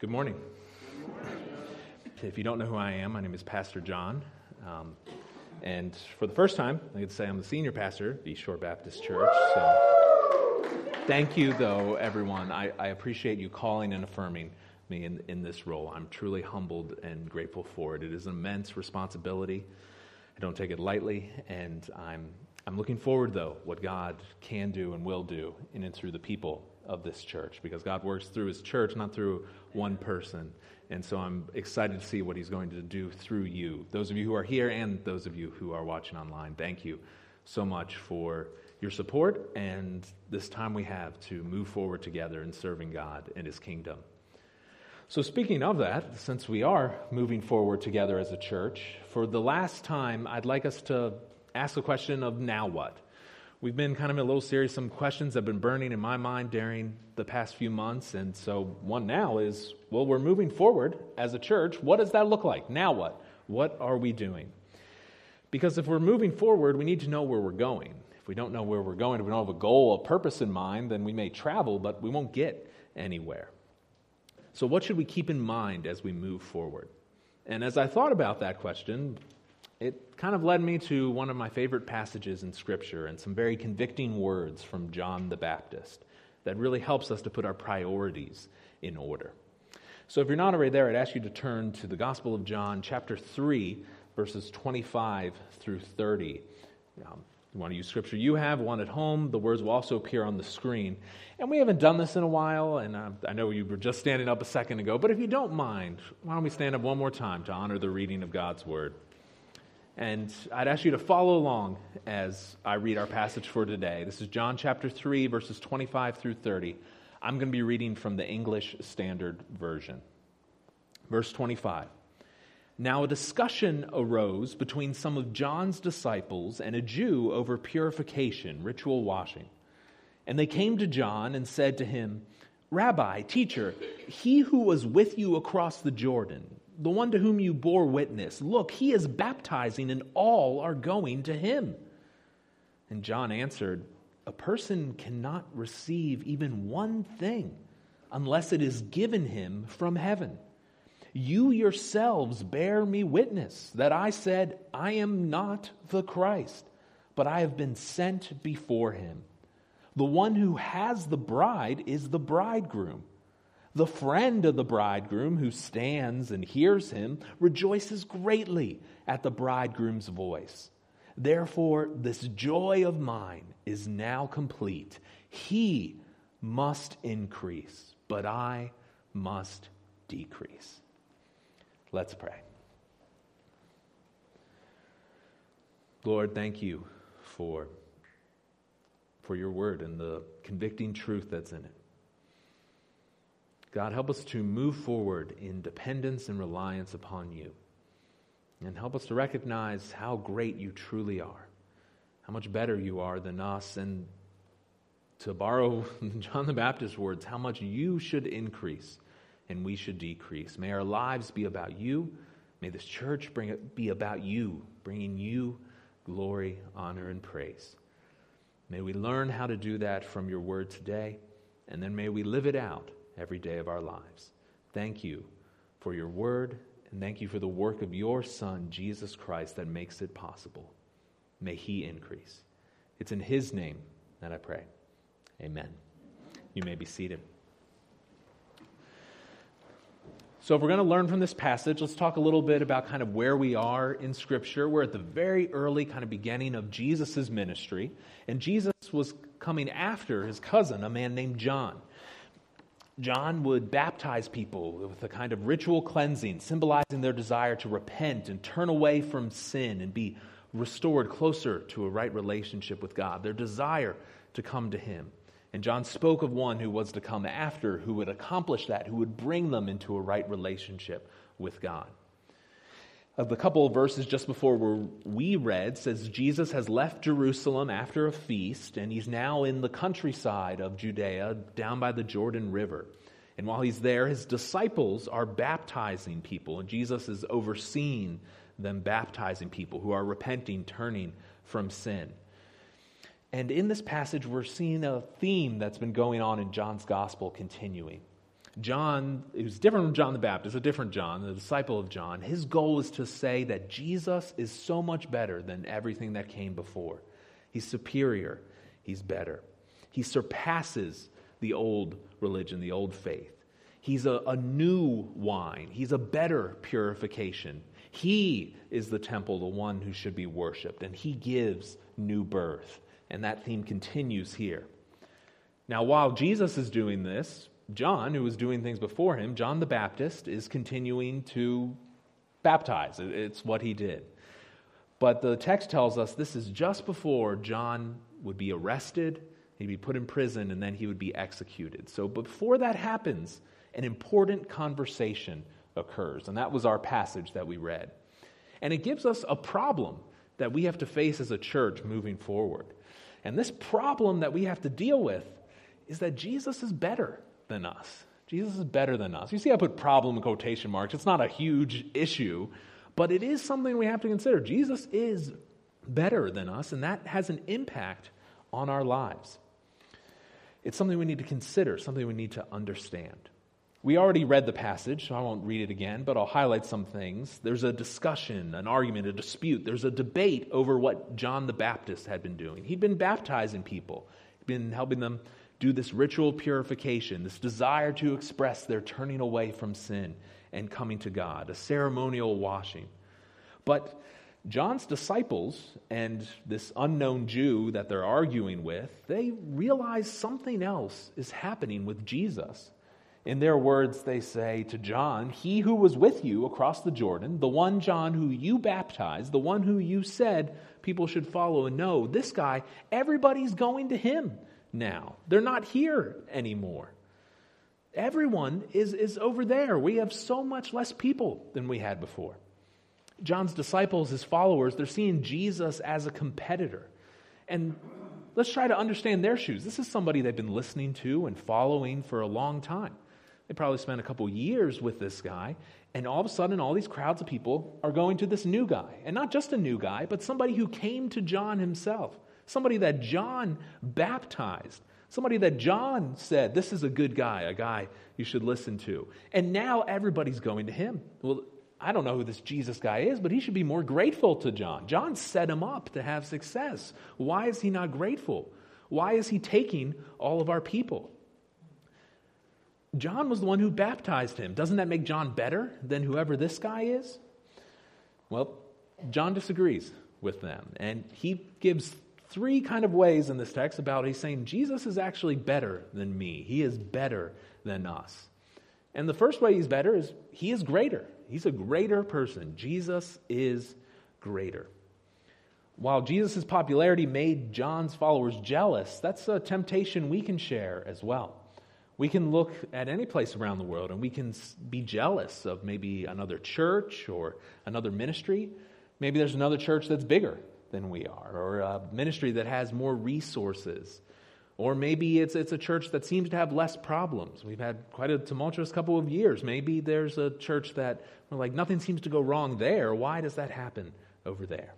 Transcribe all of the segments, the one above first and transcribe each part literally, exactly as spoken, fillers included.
Good morning. If you don't know who I am, my name is Pastor John, um, and for the first time, I get to say I'm the senior pastor of East Shore Baptist Church, so thank you, though, everyone. I, I appreciate you calling and affirming me in, in this role. I'm truly humbled and grateful for it. It is an immense responsibility. I don't take it lightly, and I'm, I'm looking forward, though, what God can do and will do in and through the people of this church, because God works through his church, not through one person. And so I'm excited to see what he's going to do through you. Those of you who are here and those of you who are watching online, thank you so much for your support and this time we have to move forward together in serving God and his kingdom. So speaking of that, since we are moving forward together as a church, for the last time, I'd like us to ask the question of now what? We've been kind of in a little series, some questions have been burning in my mind during the past few months, and so one now is, well, we're moving forward as a church. What does that look like? Now what? What are we doing? Because if we're moving forward, we need to know where we're going. If we don't know where we're going, if we don't have a goal, a purpose in mind, then we may travel, but we won't get anywhere. So what should we keep in mind as we move forward? And as I thought about that question, it kind of led me to one of my favorite passages in Scripture and some very convicting words from John the Baptist that really helps us to put our priorities in order. So if you're not already there, I'd ask you to turn to the Gospel of John, chapter three, verses twenty-five through thirty. Um, you want to use Scripture you have, one at home. The words will also appear on the screen. And we haven't done this in a while, and I, I know you were just standing up a second ago, but if you don't mind, why don't we stand up one more time to honor the reading of God's Word. And I'd ask you to follow along as I read our passage for today. This is John chapter three, verses twenty-five through thirty. I'm going to be reading from the English Standard Version. Verse twenty-five. Now a discussion arose between some of John's disciples and a Jew over purification, ritual washing. And they came to John and said to him, Rabbi, teacher, he who was with you across the Jordan, the one to whom you bore witness, look, he is baptizing and all are going to him. And John answered, a person cannot receive even one thing unless it is given him from heaven. You yourselves bear me witness that I said, I am not the Christ, but I have been sent before him. The one who has the bride is the bridegroom. The friend of the bridegroom who stands and hears him rejoices greatly at the bridegroom's voice. Therefore, this joy of mine is now complete. He must increase, but I must decrease. Let's pray. Lord, thank you for, for your word and the convicting truth that's in it. God, help us to move forward in dependence and reliance upon you. And help us to recognize how great you truly are, how much better you are than us, and to borrow John the Baptist's words, how much you should increase and we should decrease. May our lives be about you. May this church bring it, be about you, bringing you glory, honor, and praise. May we learn how to do that from your word today, and then may we live it out every day of our lives. Thank you for your word, and thank you for the work of your Son, Jesus Christ, that makes it possible. May he increase. It's in his name that I pray. Amen. You may be seated. So if we're going to learn from this passage, let's talk a little bit about kind of where we are in Scripture. We're at the very early kind of beginning of Jesus' ministry, and Jesus was coming after his cousin, a man named John. John would baptize people with a kind of ritual cleansing, symbolizing their desire to repent and turn away from sin and be restored closer to a right relationship with God, their desire to come to him. And John spoke of one who was to come after, who would accomplish that, who would bring them into a right relationship with God. The couple of verses just before we read says Jesus has left Jerusalem after a feast, and he's now in the countryside of Judea, down by the Jordan River. And while he's there, his disciples are baptizing people, and Jesus is overseeing them baptizing people who are repenting, turning from sin. And in this passage, we're seeing a theme that's been going on in John's gospel continuing. John, it was different from John the Baptist, a different John, the disciple of John. His goal was to say that Jesus is so much better than everything that came before. He's superior. He's better. He surpasses the old religion, the old faith. He's a, a new wine. He's a better purification. He is the temple, the one who should be worshipped, and he gives new birth. And that theme continues here. Now, while Jesus is doing this, John, who was doing things before him, John the Baptist, is continuing to baptize. It's what he did. But the text tells us this is just before John would be arrested, he'd be put in prison, and then he would be executed. So before that happens, an important conversation occurs, and that was our passage that we read. And it gives us a problem that we have to face as a church moving forward. And this problem that we have to deal with is that Jesus is better than us. Jesus is better than us. You see, I put problem in quotation marks. It's not a huge issue, but it is something we have to consider. Jesus is better than us, and that has an impact on our lives. It's something we need to consider, something we need to understand. We already read the passage, so I won't read it again, but I'll highlight some things. There's a discussion, an argument, a dispute. There's a debate over what John the Baptist had been doing. He'd been baptizing people. He'd been helping them do this ritual purification, this desire to express their turning away from sin and coming to God, a ceremonial washing. But John's disciples and this unknown Jew that they're arguing with, they realize something else is happening with Jesus. In their words, they say to John, "He who was with you across the Jordan, the one John who you baptized, the one who you said people should follow and know, this guy, everybody's going to him now. They're not here anymore. Everyone is, is over there. We have so much less people than we had before." John's disciples, his followers, they're seeing Jesus as a competitor. And let's try to understand their shoes. This is somebody they've been listening to and following for a long time. They probably spent a couple years with this guy, and all of a sudden, all these crowds of people are going to this new guy. And not just a new guy, but somebody who came to John himself. Somebody that John baptized. Somebody that John said, this is a good guy, a guy you should listen to. And now everybody's going to him. Well, I don't know who this Jesus guy is, but he should be more grateful to John. John set him up to have success. Why is he not grateful? Why is he taking all of our people? John was the one who baptized him. Doesn't that make John better than whoever this guy is? Well, John disagrees with them, and he gives three kind of ways in this text about he's saying Jesus is actually better than me. He is better than us. And the first way he's better is he is greater. He's a greater person. Jesus is greater. While Jesus' popularity made John's followers jealous, that's a temptation we can share as well. We can look at any place around the world and we can be jealous of maybe another church or another ministry. Maybe there's another church that's bigger than we are, or a ministry that has more resources. Or maybe it's it's a church that seems to have less problems. We've had quite a tumultuous couple of years. Maybe there's a church that we're like, nothing seems to go wrong there. Why does that happen over there?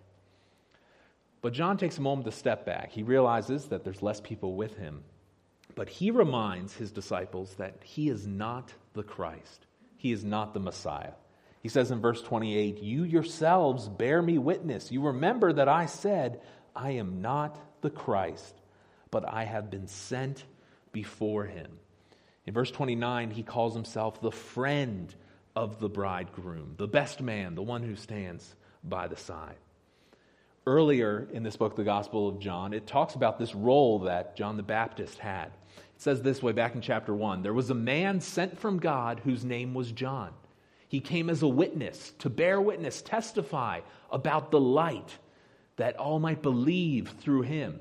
But John takes a moment to step back. He realizes that there's less people with him. But he reminds his disciples that he is not the Christ. He is not the Messiah. He says in verse twenty-eight, "You yourselves bear me witness. You remember that I said, I am not the Christ, but I have been sent before him." In verse twenty-nine, he calls himself the friend of the bridegroom, the best man, the one who stands by the side. Earlier in this book, the Gospel of John, it talks about this role that John the Baptist had. It says this way back in chapter one, "There was a man sent from God whose name was John. He came as a witness, to bear witness, testify about the light, that all might believe through him.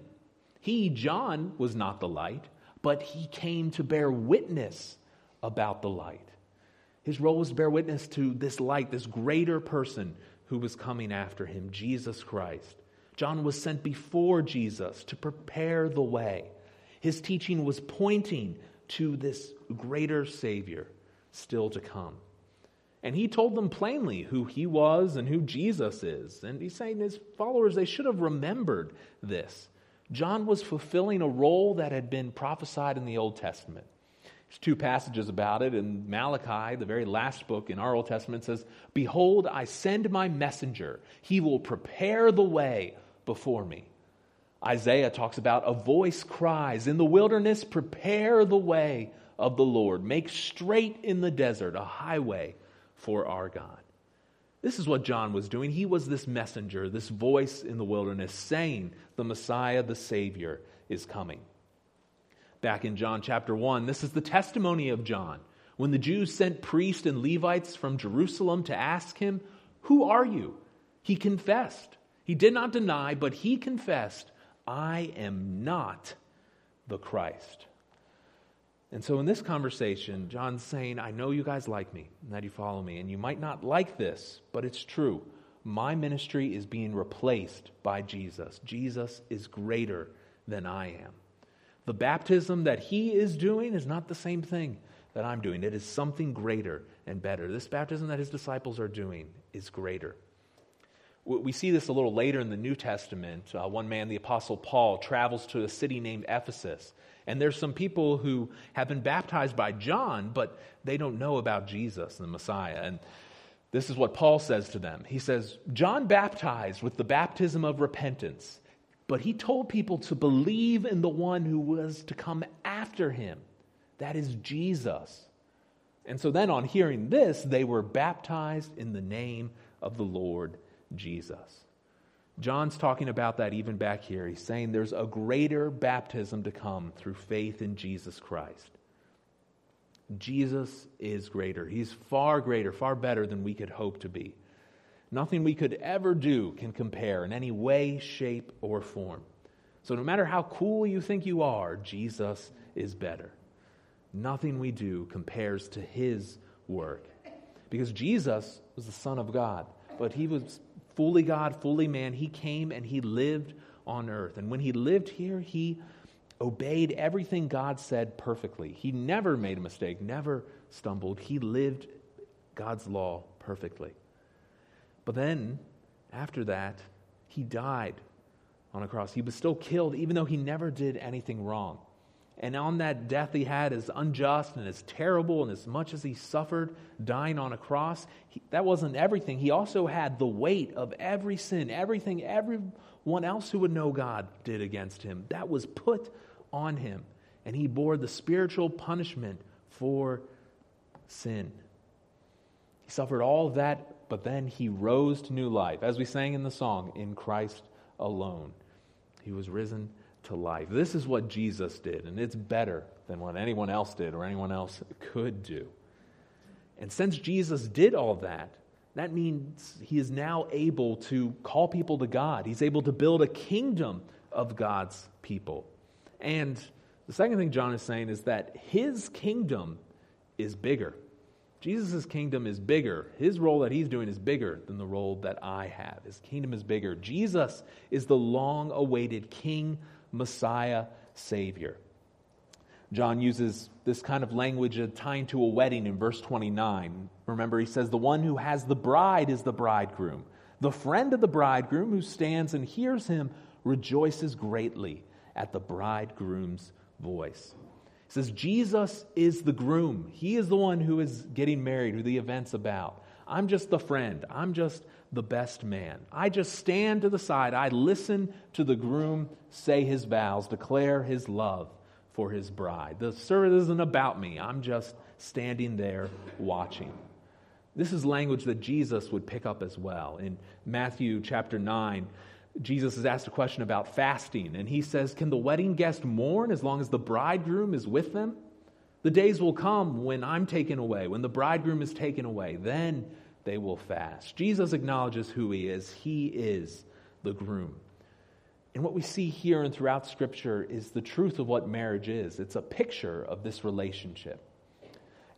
He, John, was not the light, but he came to bear witness about the light." His role was to bear witness to this light, this greater person who was coming after him, Jesus Christ. John was sent before Jesus to prepare the way. His teaching was pointing to this greater Savior still to come. And he told them plainly who he was and who Jesus is. And he's saying his followers, they should have remembered this. John was fulfilling a role that had been prophesied in the Old Testament. There's two passages about it. In Malachi, the very last book in our Old Testament, says, "Behold, I send my messenger. He will prepare the way before me." Isaiah talks about a voice cries, "In the wilderness, prepare the way of the Lord. Make straight in the desert a highway for our God." This is what John was doing. He was this messenger, this voice in the wilderness, saying the Messiah, the Savior, is coming. Back in John chapter one, this is the testimony of John. When the Jews sent priests and Levites from Jerusalem to ask him, "Who are you?" he confessed. He did not deny, but he confessed, "I am not the Christ." And so in this conversation, John's saying, I know you guys like me and that you follow me, and you might not like this, but it's true. My ministry is being replaced by Jesus. Jesus is greater than I am. The baptism that he is doing is not the same thing that I'm doing. It is something greater and better. This baptism that his disciples are doing is greater. We see this a little later in the New Testament. Uh, one man, the Apostle Paul, travels to a city named Ephesus. And there's some people who have been baptized by John, but they don't know about Jesus, the Messiah. And this is what Paul says to them. He says, "John baptized with the baptism of repentance, but he told people to believe in the one who was to come after him. That is Jesus." And so then on hearing this, they were baptized in the name of the Lord Jesus. John's talking about that even back here. He's saying there's a greater baptism to come through faith in Jesus Christ. Jesus is greater. He's far greater, far better than we could hope to be. Nothing we could ever do can compare in any way, shape, or form. So no matter how cool you think you are, Jesus is better. Nothing we do compares to his work. Because Jesus was the Son of God, but he was fully God, fully man. He came and he lived on earth. And when he lived here, he obeyed everything God said perfectly. He never made a mistake, never stumbled. He lived God's law perfectly. But then, after that, he died on a cross. He was still killed, even though he never did anything wrong. And on that death he had, as unjust and as terrible and as much as he suffered dying on a cross, he, that wasn't everything. He also had the weight of every sin, everything everyone else who would know God did against him. That was put on him. And he bore the spiritual punishment for sin. He suffered all of that, but then he rose to new life. As we sang in the song, "In Christ alone," he was risen to life. This is what Jesus did, and it's better than what anyone else did or anyone else could do. And since Jesus did all that, that means he is now able to call people to God. He's able to build a kingdom of God's people. And the second thing John is saying is that his kingdom is bigger. Jesus' kingdom is bigger. His role that he's doing is bigger than the role that I have. His kingdom is bigger. Jesus is the long-awaited King, Messiah, Savior. John uses this kind of language tying to a wedding in verse twenty-nine. Remember, he says, "The one who has the bride is the bridegroom. The friend of the bridegroom who stands and hears him rejoices greatly at the bridegroom's voice." He says, Jesus is the groom. He is the one who is getting married, who the event's about. I'm just the friend. I'm just the best man. I just stand to the side. I listen to the groom say his vows, declare his love for his bride. The service isn't about me. I'm just standing there watching. This is language that Jesus would pick up as well. In Matthew chapter nine, Jesus is asked a question about fasting, and he says, "Can the wedding guest mourn as long as the bridegroom is with them? The days will come when I'm taken away, when the bridegroom is taken away, then they will fast." Jesus acknowledges who he is. He is the groom. And what we see here and throughout Scripture is the truth of what marriage is. It's a picture of this relationship.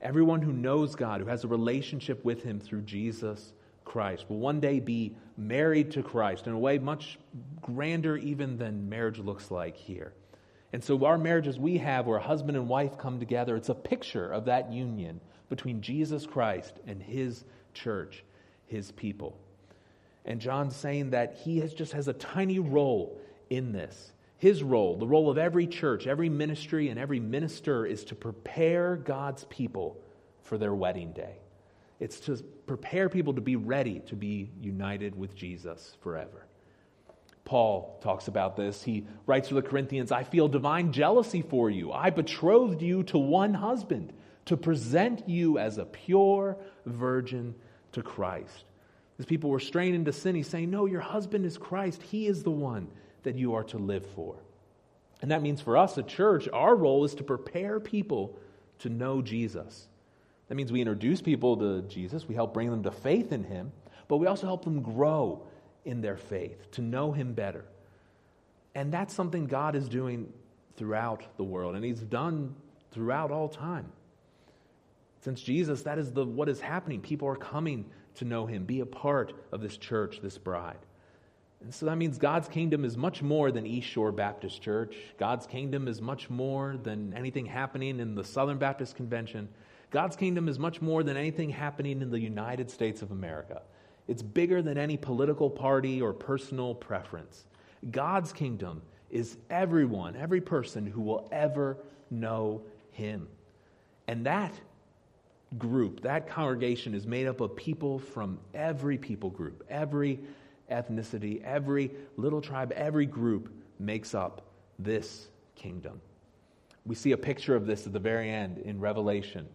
Everyone who knows God, who has a relationship with him through Jesus Christ, will one day be married to Christ in a way much grander even than marriage looks like here. And so our marriages we have where husband and wife come together, it's a picture of that union between Jesus Christ and his church, his people. And John's saying that he has just has a tiny role in this. His role, the role of every church, every ministry, and every minister is to prepare God's people for their wedding day. It's to prepare people to be ready to be united with Jesus forever. Paul talks about this. He writes to the Corinthians, I feel divine jealousy for you. I betrothed you to one husband to present you as a pure virgin to Christ. These people were straying into sin. He's saying, no, your husband is Christ. He is the one that you are to live for. And that means for us, a church, our role is to prepare people to know Jesus. That means we introduce people to Jesus. We help bring them to faith in him, but we also help them grow in their faith, to know him better. And that's something God is doing throughout the world, and he's done throughout all time. Since Jesus, that is the what is happening. People are coming to know him, be a part of this church, this bride. And so that means God's kingdom is much more than East Shore Baptist Church. God's kingdom is much more than anything happening in the Southern Baptist Convention. God's kingdom is much more than anything happening in the United States of America. It's bigger than any political party or personal preference. God's kingdom is everyone, every person who will ever know him. And that group, that congregation is made up of people from every people group, every ethnicity, every little tribe, every group makes up this kingdom. We see a picture of this at the very end in Revelation.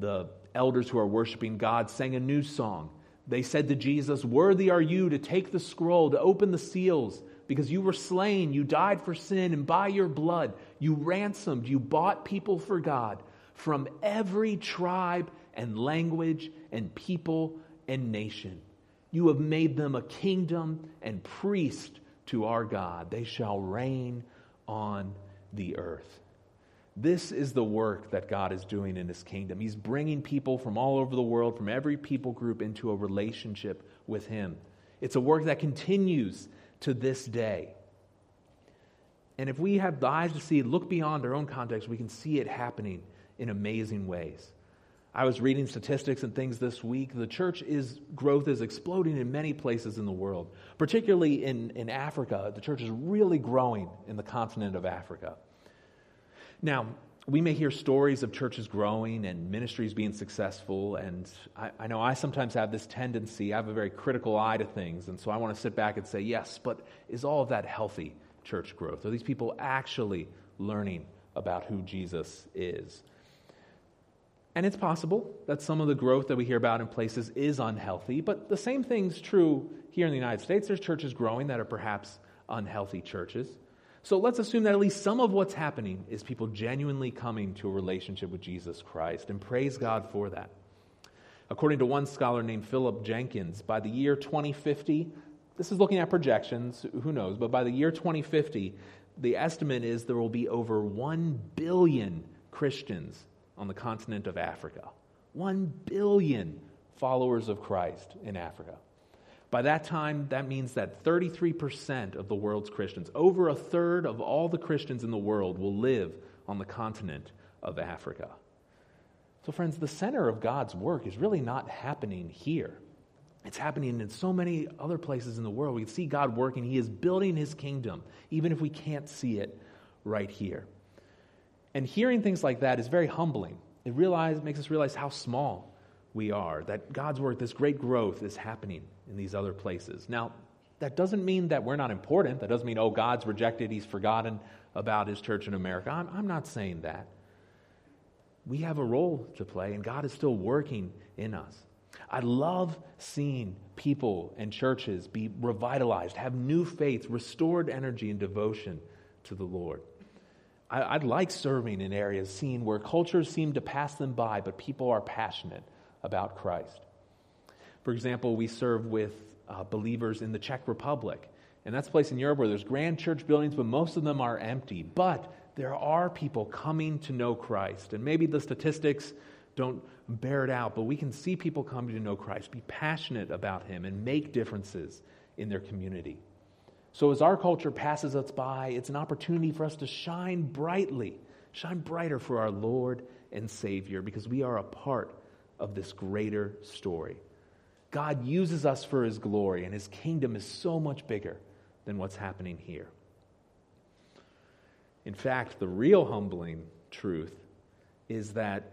The elders who are worshiping God sang a new song. They said to Jesus, worthy are you to take the scroll, to open the seals, because you were slain, you died for sin, and by your blood you ransomed, you bought people for God from every tribe and language and people and nation. You have made them a kingdom and priest to our God. They shall reign on the earth. This is the work that God is doing in his kingdom. He's bringing people from all over the world, from every people group, into a relationship with him. It's a work that continues to this day. And if we have the eyes to see, look beyond our own context, we can see it happening in amazing ways. I was reading statistics and things this week. The church is growth is exploding in many places in the world, particularly in, in Africa. The church is really growing in the continent of Africa. Now, we may hear stories of churches growing and ministries being successful, and I, I know I sometimes have this tendency. I have a very critical eye to things, and so I want to sit back and say, yes, but is all of that healthy church growth? Are these people actually learning about who Jesus is? And it's possible that some of the growth that we hear about in places is unhealthy, but the same thing's true here in the United States. There's churches growing that are perhaps unhealthy churches. So let's assume that at least some of what's happening is people genuinely coming to a relationship with Jesus Christ, and praise God for that. According to one scholar named Philip Jenkins, by the year twenty fifty, this is looking at projections, who knows, but by the year twenty fifty, the estimate is there will be over one billion Christians on the continent of Africa. One billion followers of Christ in Africa. By that time, that means that thirty-three percent of the world's Christians, over a third of all the Christians in the world, will live on the continent of Africa. So friends, the center of God's work is really not happening here. It's happening in so many other places in the world. We can see God working. He is building his kingdom, even if we can't see it right here. And hearing things like that is very humbling. It realize, makes us realize how small we are, that God's work, this great growth, is happening in these other places. Now, that doesn't mean that we're not important. That doesn't mean, oh, God's rejected, he's forgotten about his church in America. I'm, I'm not saying that. We have a role to play, and God is still working in us. I love seeing people and churches be revitalized, have new faiths, restored energy and devotion to the Lord. I, I'd like serving in areas seen where cultures seem to pass them by, but people are passionate about Christ. For example, we serve with uh, believers in the Czech Republic, and that's a place in Europe where there's grand church buildings, but most of them are empty. But there are people coming to know Christ, and maybe the statistics don't bear it out, but we can see people coming to know Christ, be passionate about him, and make differences in their community. So as our culture passes us by, it's an opportunity for us to shine brightly, shine brighter for our Lord and Savior, because we are a part of this greater story. God uses us for his glory, and his kingdom is so much bigger than what's happening here. In fact, the real humbling truth is that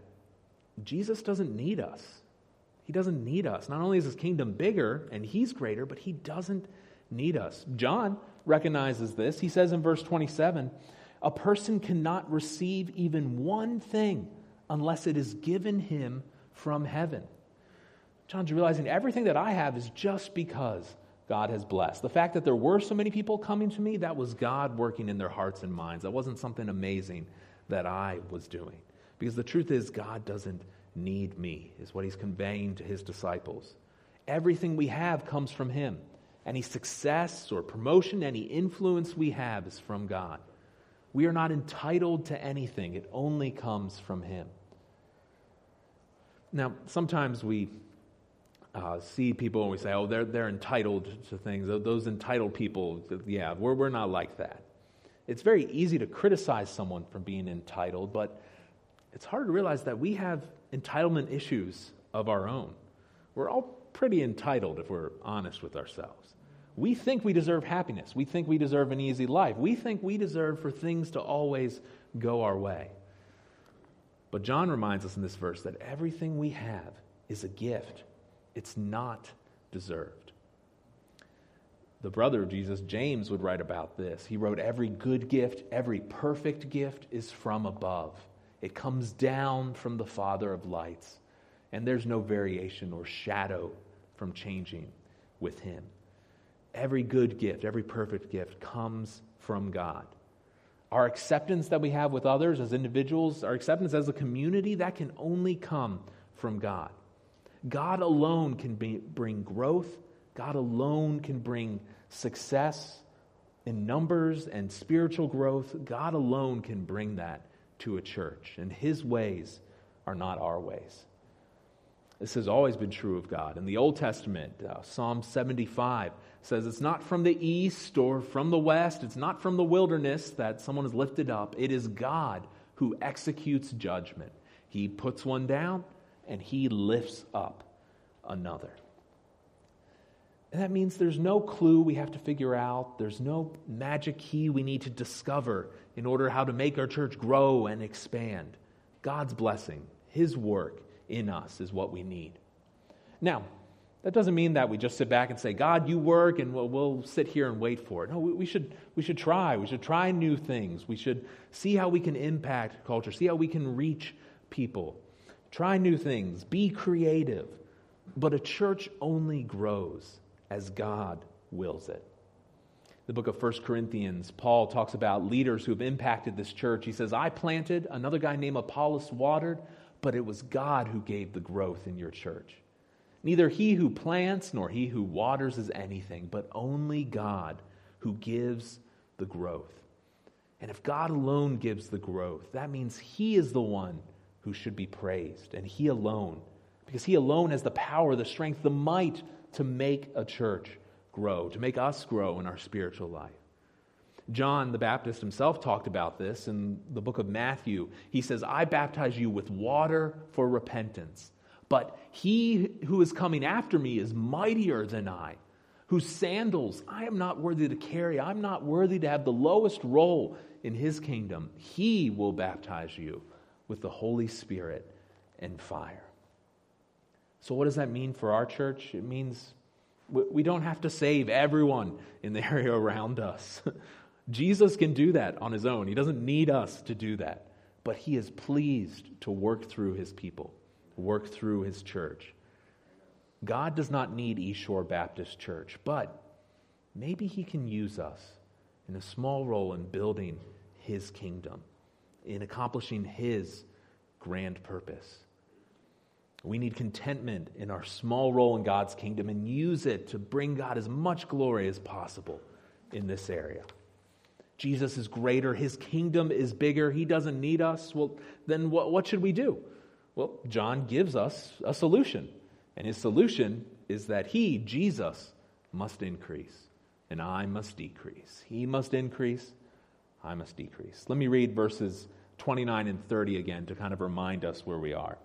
Jesus doesn't need us. He doesn't need us. Not only is his kingdom bigger and he's greater, but he doesn't need us. John recognizes this. He says in verse twenty-seven, a person cannot receive even one thing unless it is given him from heaven. John's realizing everything that I have is just because God has blessed. The fact that there were so many people coming to me, that was God working in their hearts and minds. That wasn't something amazing that I was doing. Because the truth is, God doesn't need me, is what he's conveying to his disciples. Everything we have comes from him. Any success or promotion, any influence we have is from God. We are not entitled to anything. It only comes from him. Now, sometimes we uh, see people and we say, oh, they're they're entitled to things. Those entitled people, yeah, we're we're not like that. It's very easy to criticize someone for being entitled, but it's hard to realize that we have entitlement issues of our own. We're all pretty entitled if we're honest with ourselves. We think we deserve happiness. We think we deserve an easy life. We think we deserve for things to always go our way. But John reminds us in this verse that everything we have is a gift. It's not deserved. The brother of Jesus, James, would write about this. He wrote, every good gift, every perfect gift is from above. It comes down from the Father of lights, and there's no variation or shadow from changing with him. Every good gift, every perfect gift comes from God. Our acceptance that we have with others as individuals, our acceptance as a community, that can only come from God. God alone can be, bring growth. God alone can bring success in numbers and spiritual growth. God alone can bring that to a church, and his ways are not our ways. This has always been true of God. In the Old Testament, uh, Psalm seventy-five says it's not from the east or from the west, it's not from the wilderness that someone is lifted up. It is God who executes judgment. He puts one down and he lifts up another. And that means there's no clue we have to figure out. There's no magic key we need to discover in order how to make our church grow and expand. God's blessing, his work in us is what we need. Now, that doesn't mean that we just sit back and say, God, you work, and we'll, we'll sit here and wait for it. No, we, we should we should try. We should try new things. We should see how we can impact culture, see how we can reach people. Try new things. Be creative. But a church only grows as God wills it. The book of First Corinthians, Paul talks about leaders who have impacted this church. He says, I planted, another guy named Apollos watered, but it was God who gave the growth in your church. Neither he who plants nor he who waters is anything, but only God who gives the growth. And if God alone gives the growth, that means he is the one who should be praised, and he alone, because he alone has the power, the strength, the might to make a church grow, to make us grow in our spiritual life. John the Baptist himself talked about this in the book of Matthew. He says, I baptize you with water for repentance, but he who is coming after me is mightier than I, whose sandals I am not worthy to carry. I'm not worthy to have the lowest role in his kingdom. He will baptize you with the Holy Spirit and fire. So what does that mean for our church? It means we don't have to save everyone in the area around us. Jesus can do that on his own. He doesn't need us to do that. But he is pleased to work through his people, work through his church. God does not need East Shore Baptist Church, but maybe he can use us in a small role in building his kingdom, in accomplishing his grand purpose. We need contentment in our small role in God's kingdom and use it to bring God as much glory as possible in this area. Jesus is greater. His kingdom is bigger. He doesn't need us. Well, then what, what should we do? Well, John gives us a solution. And his solution is that he, Jesus, must increase and I must decrease. He must increase, I must decrease. Let me read verses twenty-nine and thirty again to kind of remind us where we are.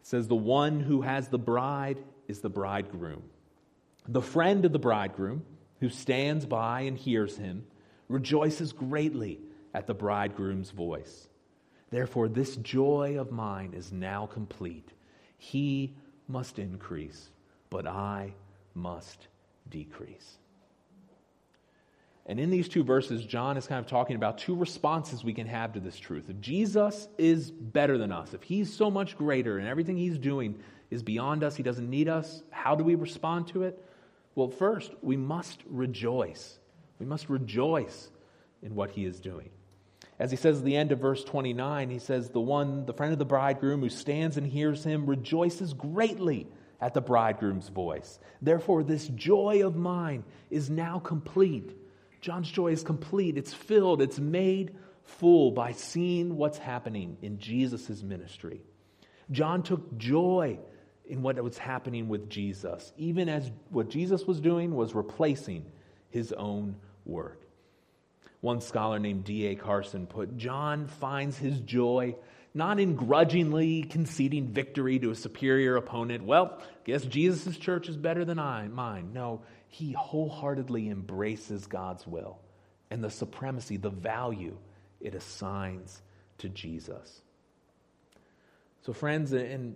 It says, the one who has the bride is the bridegroom. The friend of the bridegroom, who stands by and hears him, rejoices greatly at the bridegroom's voice. Therefore, this joy of mine is now complete. He must increase, but I must decrease. And in these two verses, John is kind of talking about two responses we can have to this truth. If Jesus is better than us, if he's so much greater and everything he's doing is beyond us, he doesn't need us, how do we respond to it? Well, first, we must rejoice. We must rejoice in what he is doing. As he says at the end of verse twenty-nine, he says, the one, the friend of the bridegroom who stands and hears him rejoices greatly at the bridegroom's voice. Therefore, this joy of mine is now complete. John's joy is complete. It's filled. It's made full by seeing what's happening in Jesus' ministry. John took joy in what was happening with Jesus, even as what Jesus was doing was replacing his own work. One scholar named D A Carson put, John finds his joy not in grudgingly conceding victory to a superior opponent. Well, guess Jesus' church is better than I, mine. No, he wholeheartedly embraces God's will and the supremacy, the value it assigns to Jesus. So friends, in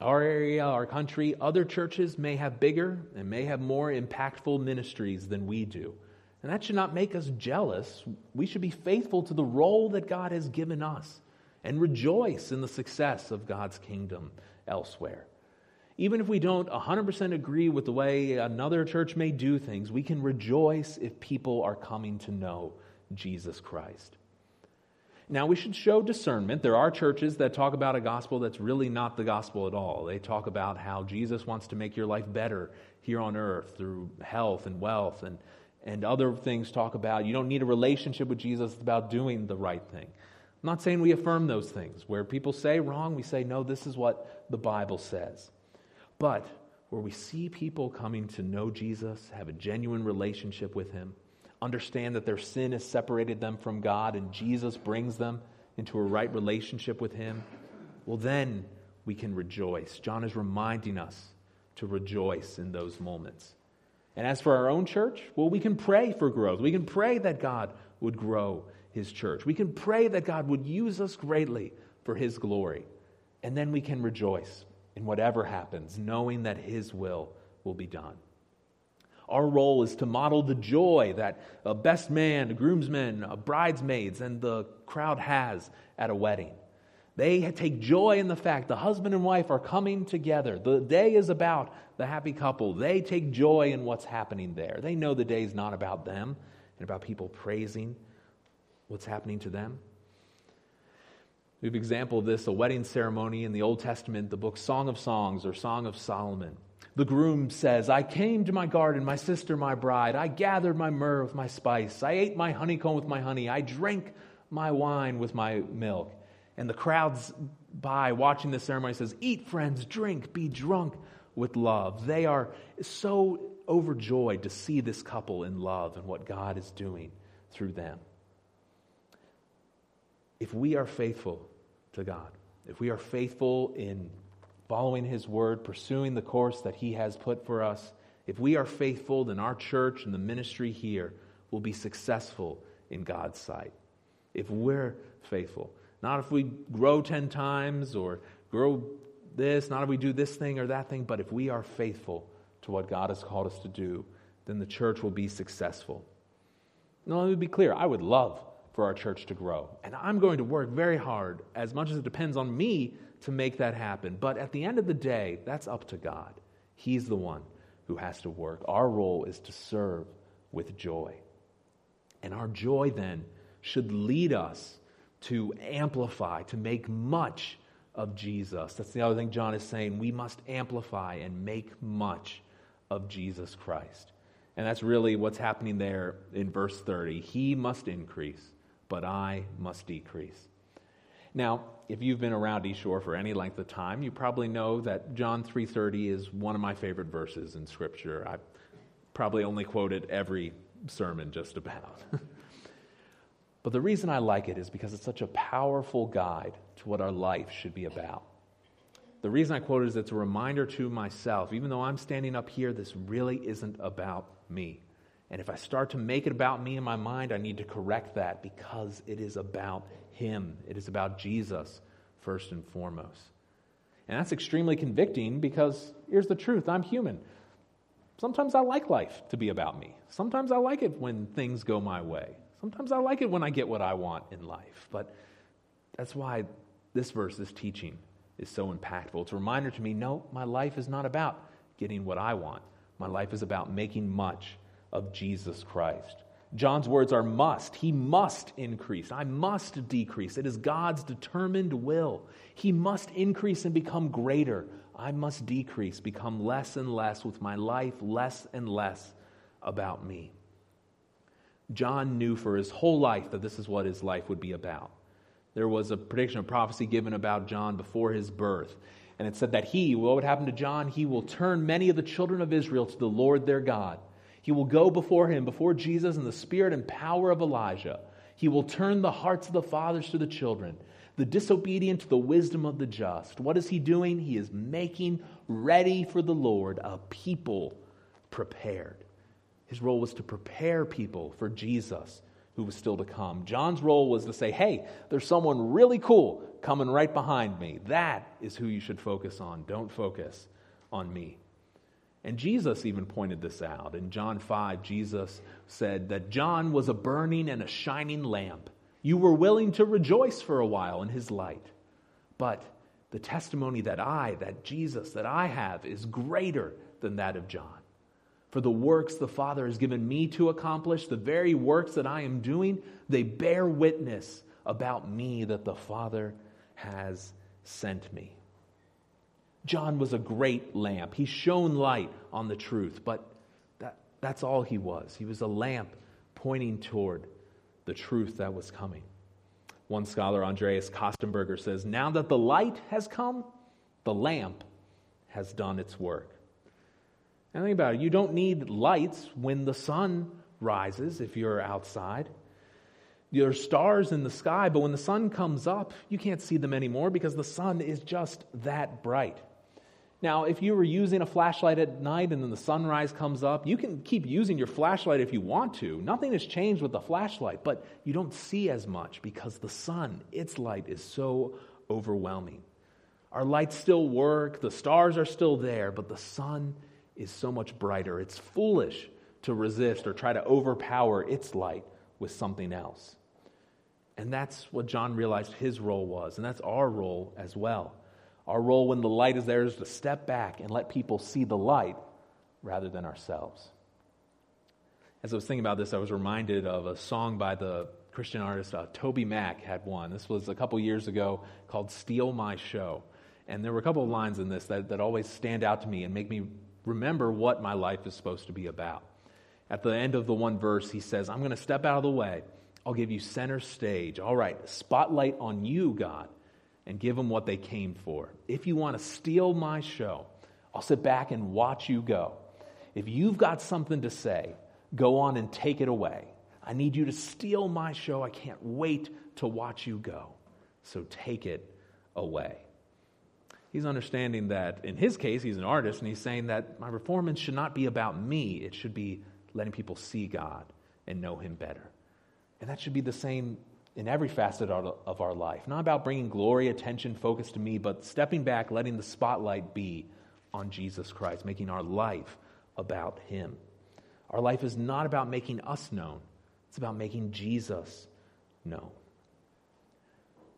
our area, our country, other churches may have bigger and may have more impactful ministries than we do. And that should not make us jealous. We should be faithful to the role that God has given us and rejoice in the success of God's kingdom elsewhere. Even if we don't one hundred percent agree with the way another church may do things, we can rejoice if people are coming to know Jesus Christ. Now, we should show discernment. There are churches that talk about a gospel that's really not the gospel at all. They talk about how Jesus wants to make your life better here on earth through health and wealth, and And other things talk about you don't need a relationship with Jesus, it's about doing the right thing. I'm not saying we affirm those things. Where people say wrong, we say, no, this is what the Bible says. But where we see people coming to know Jesus, have a genuine relationship with him, understand that their sin has separated them from God and Jesus brings them into a right relationship with him, well, then we can rejoice. John is reminding us to rejoice in those moments. And as for our own church, well, we can pray for growth. We can pray that God would grow his church. We can pray that God would use us greatly for his glory. And then we can rejoice in whatever happens, knowing that his will will be done. Our role is to model the joy that a best man, a groomsmen, a bridesmaids, and the crowd has at a wedding. They take joy in the fact the husband and wife are coming together. The day is about the happy couple. They take joy in what's happening there. They know the day is not about them and about people praising what's happening to them. We have an example of this, a wedding ceremony in the Old Testament, the book Song of Songs or Song of Solomon. The groom says, I came to my garden, my sister, my bride. I gathered my myrrh with my spice. I ate my honeycomb with my honey. I drank my wine with my milk. And the crowds by watching this ceremony says, eat, friends, drink, be drunk with love. They are so overjoyed to see this couple in love and what God is doing through them. If we are faithful to God, if we are faithful in following his word, pursuing the course that he has put for us, if we are faithful, then our church and the ministry here will be successful in God's sight. If we're faithful. Not if we grow ten times or grow this, not if we do this thing or that thing, but if we are faithful to what God has called us to do, then the church will be successful. Now, let me be clear. I would love for our church to grow, and I'm going to work very hard, as much as it depends on me, to make that happen. But at the end of the day, that's up to God. He's the one who has to work. Our role is to serve with joy. And our joy then should lead us to amplify, to make much of Jesus. That's the other thing John is saying. We must amplify and make much of Jesus Christ. And that's really what's happening there in verse thirty. He must increase, but I must decrease. Now, if you've been around East Shore for any length of time, you probably know that John three thirty is one of my favorite verses in Scripture. I probably only quote it every sermon just about. But the reason I like it is because it's such a powerful guide to what our life should be about. The reason I quote it is it's a reminder to myself, even though I'm standing up here, this really isn't about me. And if I start to make it about me in my mind, I need to correct that, because it is about him. It is about Jesus first and foremost. And that's extremely convicting, because here's the truth. I'm human. Sometimes I like life to be about me. Sometimes I like it when things go my way. Sometimes I like it when I get what I want in life. But that's why this verse, this teaching, is so impactful. It's a reminder to me, no, my life is not about getting what I want. My life is about making much of Jesus Christ. John's words are must. He must increase. I must decrease. It is God's determined will. He must increase and become greater. I must decrease, become less and less, with my life less and less about me. John knew for his whole life that this is what his life would be about. There was a prediction, a prophecy given about John before his birth. And it said that he, what would happen to John? He will turn many of the children of Israel to the Lord their God. He will go before him, before Jesus, in the spirit and power of Elijah. He will turn the hearts of the fathers to the children, the disobedient to the wisdom of the just. What is he doing? He is making ready for the Lord a people prepared. His role was to prepare people for Jesus, who was still to come. John's role was to say, hey, there's someone really cool coming right behind me. That is who you should focus on. Don't focus on me. And Jesus even pointed this out. In John five, Jesus said that John was a burning and a shining lamp. You were willing to rejoice for a while in his light. But the testimony that I, that Jesus, that I have is greater than that of John. For the works the Father has given me to accomplish, the very works that I am doing, they bear witness about me that the Father has sent me. John was a great lamp. He shone light on the truth, but that, that's all he was. He was a lamp pointing toward the truth that was coming. One scholar, Andreas Kostenberger, says, now that the light has come, the lamp has done its work. And think about it. You don't need lights when the sun rises if you're outside. There are stars in the sky, but when the sun comes up, you can't see them anymore because the sun is just that bright. Now, if you were using a flashlight at night and then the sunrise comes up, you can keep using your flashlight if you want to. Nothing has changed with the flashlight, but you don't see as much because the sun, its light, is so overwhelming. Our lights still work, the stars are still there, but the sun is so much brighter. It's foolish to resist or try to overpower its light with something else. And that's what John realized his role was, and that's our role as well. Our role when the light is there is to step back and let people see the light rather than ourselves. As I was thinking about this, I was reminded of a song by the Christian artist uh, Toby Mac had one. This was a couple years ago, called Steal My Show. And there were a couple of lines in this that, that always stand out to me and make me remember what my life is supposed to be about. At the end of the one verse, he says, I'm going to step out of the way. I'll give you center stage. All right, spotlight on you, God, and give them what they came for. If you want to steal my show, I'll sit back and watch you go. If you've got something to say, go on and take it away. I need you to steal my show. I can't wait to watch you go. So take it away. He's understanding that in his case, he's an artist, and he's saying that my performance should not be about me. It should be letting people see God and know him better. And that should be the same in every facet of our life. Not about bringing glory, attention, focus to me, but stepping back, letting the spotlight be on Jesus Christ, making our life about him. Our life is not about making us known. It's about making Jesus known.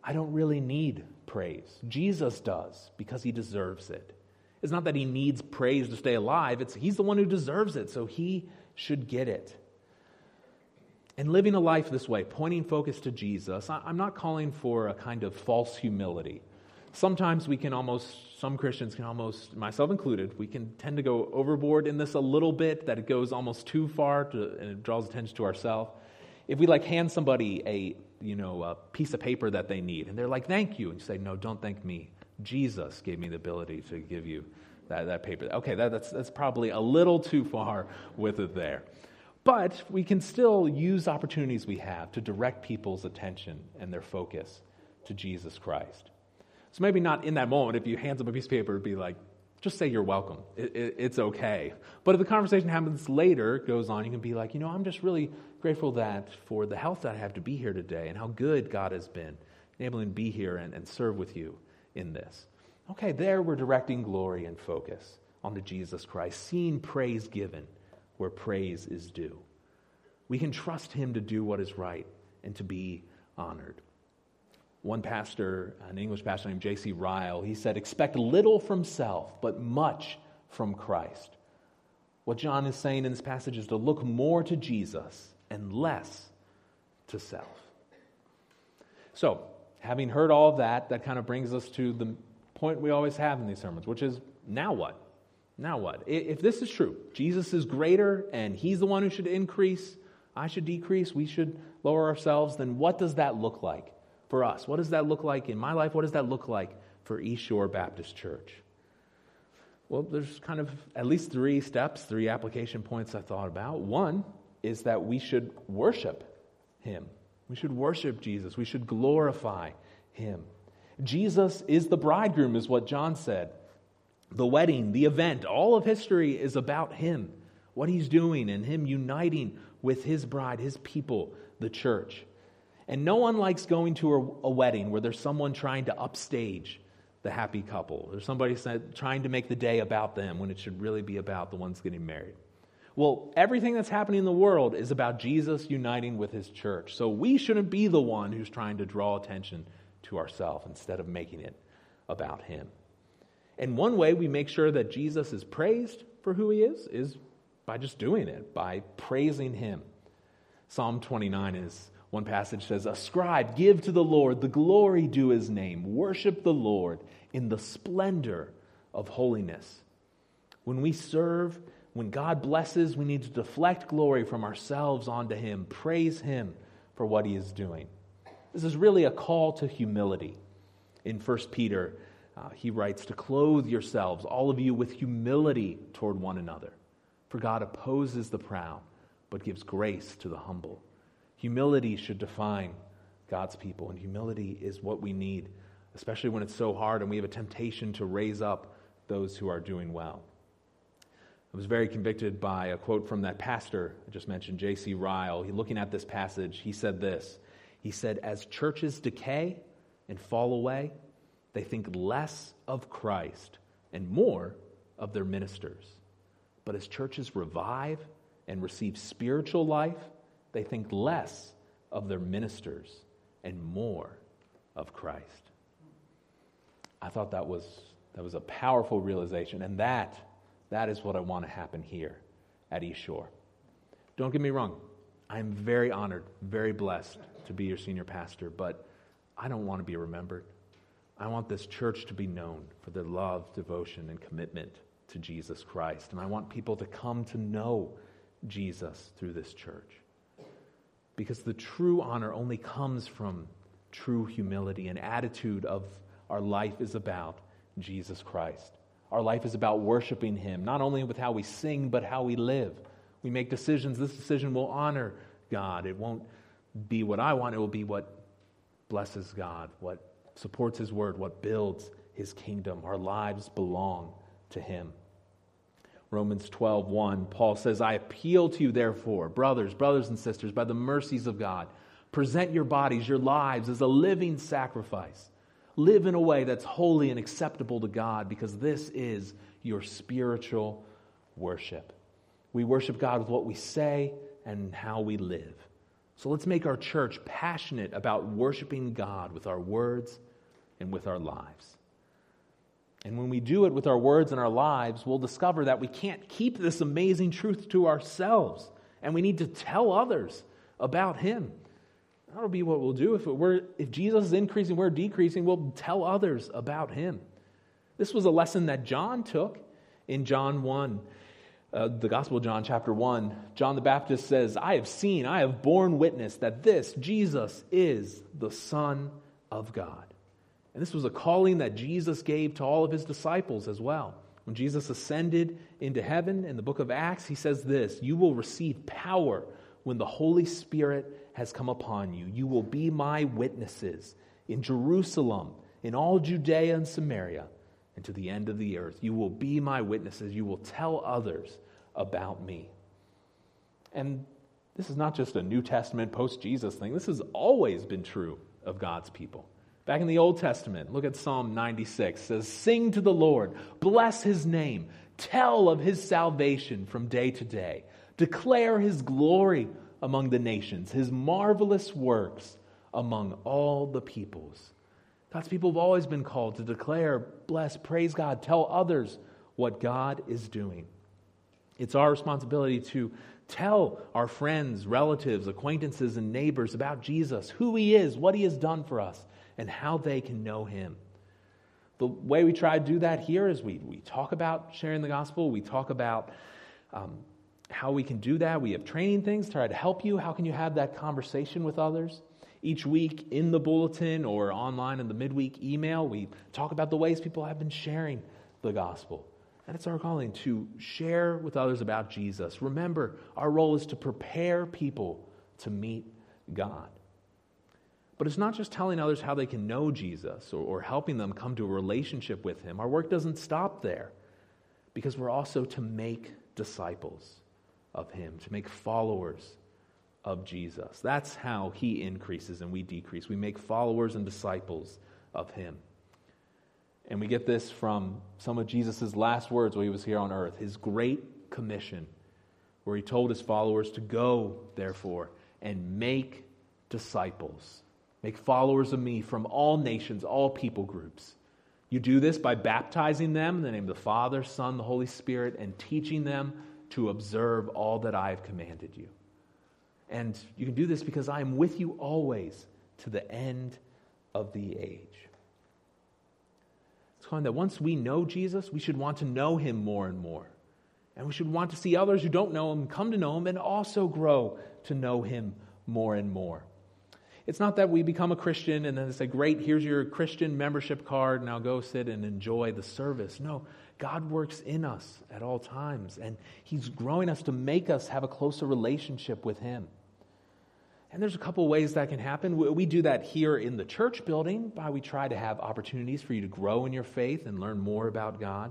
I don't really need praise. Jesus does, because he deserves it. It's not that he needs praise to stay alive. It's he's the one who deserves it, so he should get it. And living a life this way, pointing focus to Jesus, I'm not calling for a kind of false humility. Sometimes we can almost, some Christians can almost, myself included, we can tend to go overboard in this a little bit, that it goes almost too far to, and it draws attention to ourselves. If we like hand somebody a you know, a piece of paper that they need, and they're like, thank you. And you say, no, don't thank me. Jesus gave me the ability to give you that, that paper. Okay, that, that's, that's probably a little too far with it there. But we can still use opportunities we have to direct people's attention and their focus to Jesus Christ. So maybe not in that moment, if you hand them a piece of paper, it'd be like, just say you're welcome. It, it, it's okay. But if the conversation happens later, goes on, you can be like, you know, I'm just really grateful that for the health that I have to be here today and how good God has been, enabling me to be here and, and serve with you in this. Okay, there we're directing glory and focus onto Jesus Christ, seeing praise given where praise is due. We can trust him to do what is right and to be honored. One pastor, an English pastor named J C Ryle, he said, expect little from self, but much from Christ. What John is saying in this passage is to look more to Jesus and less to self. So, having heard all of that, that kind of brings us to the point we always have in these sermons, which is, now what? Now what? If this is true, Jesus is greater and he's the one who should increase, I should decrease, we should lower ourselves, then what does that look like for us? What does that look like in my life? What does that look like for East Shore Baptist Church? Well, there's kind of at least three steps, three application points I thought about. One is that we should worship him. We should worship Jesus. We should glorify him. Jesus is the bridegroom, is what John said. The wedding, the event, all of history is about him, what he's doing, and him uniting with his bride, his people, the church. And no one likes going to a, a wedding where there's someone trying to upstage the happy couple. There's somebody trying to make the day about them when it should really be about the ones getting married. Well, everything that's happening in the world is about Jesus uniting with his church. So we shouldn't be the one who's trying to draw attention to ourselves instead of making it about him. And one way we make sure that Jesus is praised for who he is is by just doing it, by praising him. Psalm twenty-nine is one passage says, ascribe, give to the Lord the glory due his name. Worship the Lord in the splendor of holiness. When we serve, when God blesses, we need to deflect glory from ourselves onto him. Praise him for what he is doing. This is really a call to humility. In First Peter, uh, he writes, to clothe yourselves, all of you, with humility toward one another. For God opposes the proud, but gives grace to the humble. Humility should define God's people, and humility is what we need, especially when it's so hard and we have a temptation to raise up those who are doing well. I was very convicted by a quote from that pastor I just mentioned, J C Ryle. He, looking at this passage, he said this. He said, as churches decay and fall away, they think less of Christ and more of their ministers. But as churches revive and receive spiritual life, they think less of their ministers and more of Christ. I thought that was that was a powerful realization, and that that is what I want to happen here at East Shore. Don't get me wrong. I'm very honored, very blessed to be your senior pastor, but I don't want to be remembered. I want this church to be known for their love, devotion, and commitment to Jesus Christ, and I want people to come to know Jesus through this church. Because the true honor only comes from true humility. An attitude of our life is about Jesus Christ. Our life is about worshiping him, not only with how we sing, but how we live. We make decisions. This decision will honor God. It won't be what I want. It will be what blesses God, what supports his word, what builds his kingdom. Our lives belong to him. Romans twelve one, Paul says, I appeal to you, therefore, brothers, brothers and sisters, by the mercies of God, present your bodies, your lives as a living sacrifice. Live in a way that's holy and acceptable to God, because this is your spiritual worship. We worship God with what we say and how we live. So let's make our church passionate about worshiping God with our words and with our lives. And when we do it with our words and our lives, we'll discover that we can't keep this amazing truth to ourselves, and we need to tell others about him. That'll be what we'll do. If we're, if Jesus is increasing, we're decreasing, we'll tell others about him. This was a lesson that John took in John one, uh, the Gospel of John, chapter one. John the Baptist says, I have seen, I have borne witness that this, Jesus, is the Son of God. And this was a calling that Jesus gave to all of his disciples as well. When Jesus ascended into heaven in the book of Acts, he says this, you will receive power when the Holy Spirit has come upon you. You will be my witnesses in Jerusalem, in all Judea and Samaria, and to the end of the earth. You will be my witnesses. You will tell others about me. And this is not just a New Testament post-Jesus thing. This has always been true of God's people. Back in the Old Testament, look at Psalm ninety-six. It says, "Sing to the Lord, bless his name, tell of his salvation from day to day, declare his glory among the nations, his marvelous works among all the peoples." God's people have always been called to declare, bless, praise God, tell others what God is doing. It's our responsibility to tell our friends, relatives, acquaintances, and neighbors about Jesus, who he is, what he has done for us, and how they can know him. The way we try to do that here is we, we talk about sharing the gospel. We talk about um, how we can do that. We have training things to try to help you. How can you have that conversation with others? Each week in the bulletin or online in the midweek email, we talk about the ways people have been sharing the gospel. And it's our calling to share with others about Jesus. Remember, our role is to prepare people to meet God. But it's not just telling others how they can know Jesus or, or helping them come to a relationship with him. Our work doesn't stop there, because we're also to make disciples of him, to make followers of Jesus. That's how he increases and we decrease. We make followers and disciples of him. And we get this from some of Jesus' last words while he was here on earth, his great commission, where he told his followers to go, therefore, and make disciples. Make followers of me from all nations, all people groups. You do this by baptizing them in the name of the Father, Son, the Holy Spirit, and teaching them to observe all that I have commanded you. And you can do this because I am with you always to the end of the age. It's kind that once we know Jesus, we should want to know him more and more. And we should want to see others who don't know him come to know him and also grow to know him more and more. It's not that we become a Christian and then they say, great, here's your Christian membership card, now go sit and enjoy the service. No, God works in us at all times, and he's growing us to make us have a closer relationship with him. And there's a couple ways that can happen. We do that here in the church building by we try to have opportunities for you to grow in your faith and learn more about God.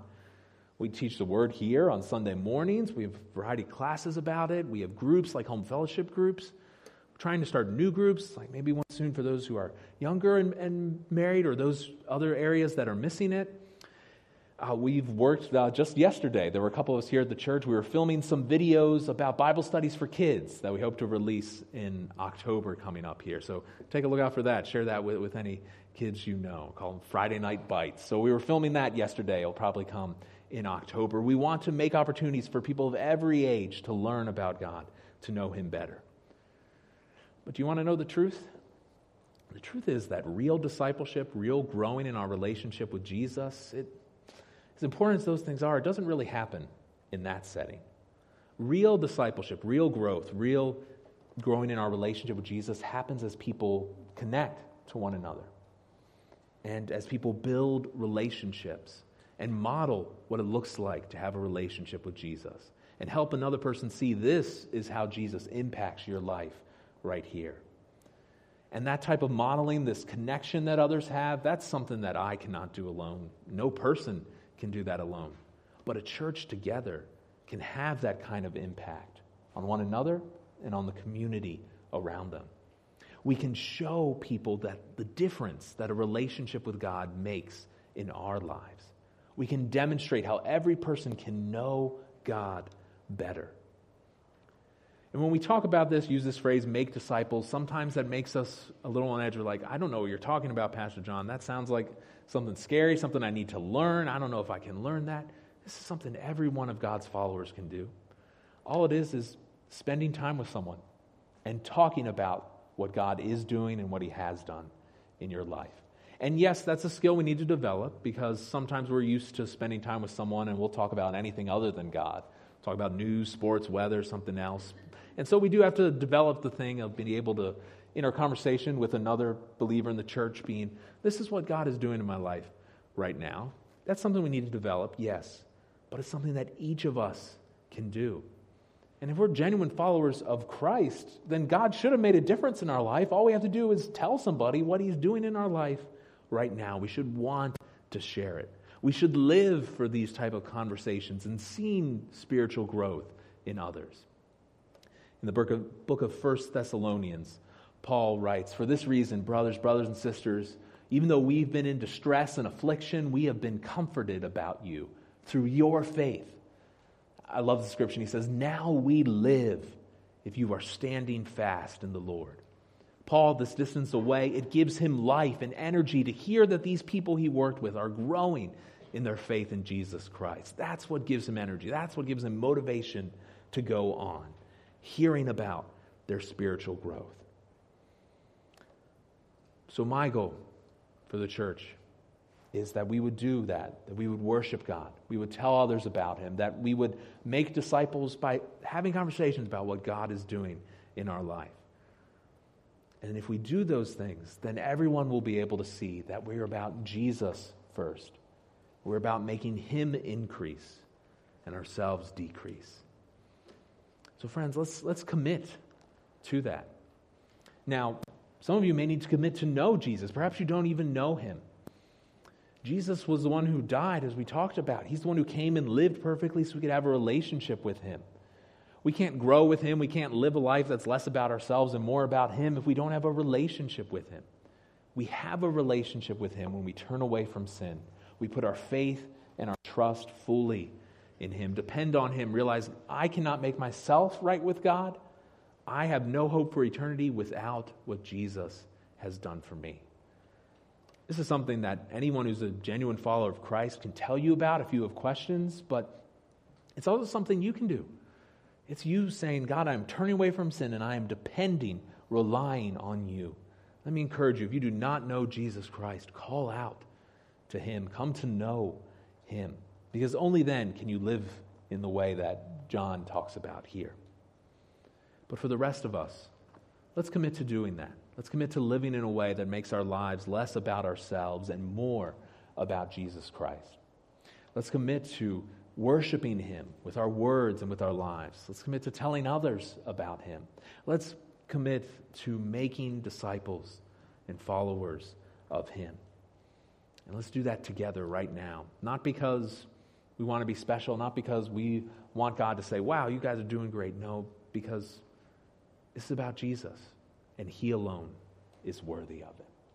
We teach the Word here on Sunday mornings. We have a variety of classes about it. We have groups like home fellowship groups. We're trying to start new groups, like maybe one soon for those who are younger and, and married or those other areas that are missing it. Uh, we've worked uh, just yesterday. There were a couple of us here at the church. We were filming some videos about Bible studies for kids that we hope to release in October coming up here. So take a look out for that. Share that with, with any kids you know. Call them Friday Night Bites. So we were filming that yesterday. It'll probably come in October. We want to make opportunities for people of every age to learn about God, to know him better. But do you want to know the truth? The truth is that real discipleship, real growing in our relationship with Jesus, it As important as those things are, it doesn't really happen in that setting. Real discipleship, real growth, real growing in our relationship with Jesus happens as people connect to one another and as people build relationships and model what it looks like to have a relationship with Jesus and help another person see this is how Jesus impacts your life right here. And that type of modeling, this connection that others have, that's something that I cannot do alone. No person can do that alone. But a church together can have that kind of impact on one another and on the community around them. We can show people that the difference that a relationship with God makes in our lives. We can demonstrate how every person can know God better. And when we talk about this, use this phrase, make disciples, sometimes that makes us a little on edge. We're like, I don't know what you're talking about, Pastor John. That sounds like something scary, something I need to learn. I don't know if I can learn that. This is something every one of God's followers can do. All it is is spending time with someone and talking about what God is doing and what he has done in your life. And yes, that's a skill we need to develop because sometimes we're used to spending time with someone and we'll talk about anything other than God. We'll talk about news, sports, weather, something else. And so we do have to develop the thing of being able to, in our conversation with another believer in the church, being, this is what God is doing in my life right now. That's something we need to develop, yes, but it's something that each of us can do. And if we're genuine followers of Christ, then God should have made a difference in our life. All we have to do is tell somebody what he's doing in our life right now. We should want to share it. We should live for these type of conversations and seeing spiritual growth in others. In the book of, book of First Thessalonians, Paul writes, "For this reason, brothers, brothers and sisters, even though we've been in distress and affliction, we have been comforted about you through your faith." I love the description. He says, "Now we live if you are standing fast in the Lord." Paul, this distance away, it gives him life and energy to hear that these people he worked with are growing in their faith in Jesus Christ. That's what gives him energy. That's what gives him motivation to go on, hearing about their spiritual growth. So my goal for the church is that we would do that, that we would worship God, we would tell others about Him, that we would make disciples by having conversations about what God is doing in our life. And if we do those things, then everyone will be able to see that we're about Jesus first. We're about making Him increase and ourselves decrease. So friends, let's let's commit to that. Now, some of you may need to commit to know Jesus. Perhaps you don't even know Him. Jesus was the one who died, as we talked about. He's the one who came and lived perfectly so we could have a relationship with Him. We can't grow with Him. We can't live a life that's less about ourselves and more about Him if we don't have a relationship with Him. We have a relationship with Him when we turn away from sin. We put our faith and our trust fully in Him, depend on Him, realize I cannot make myself right with God. I have no hope for eternity without what Jesus has done for me. This is something that anyone who's a genuine follower of Christ can tell you about if you have questions, but it's also something you can do. It's you saying, God, I'm turning away from sin and I am depending, relying on you. Let me encourage you, if you do not know Jesus Christ, call out to Him. Come to know Him, because only then can you live in the way that John talks about here. But for the rest of us, let's commit to doing that. Let's commit to living in a way that makes our lives less about ourselves and more about Jesus Christ. Let's commit to worshiping Him with our words and with our lives. Let's commit to telling others about Him. Let's commit to making disciples and followers of Him. And let's do that together right now. Not because we want to be special, not because we want God to say, wow, you guys are doing great. No, because this is about Jesus. And He alone is worthy of it.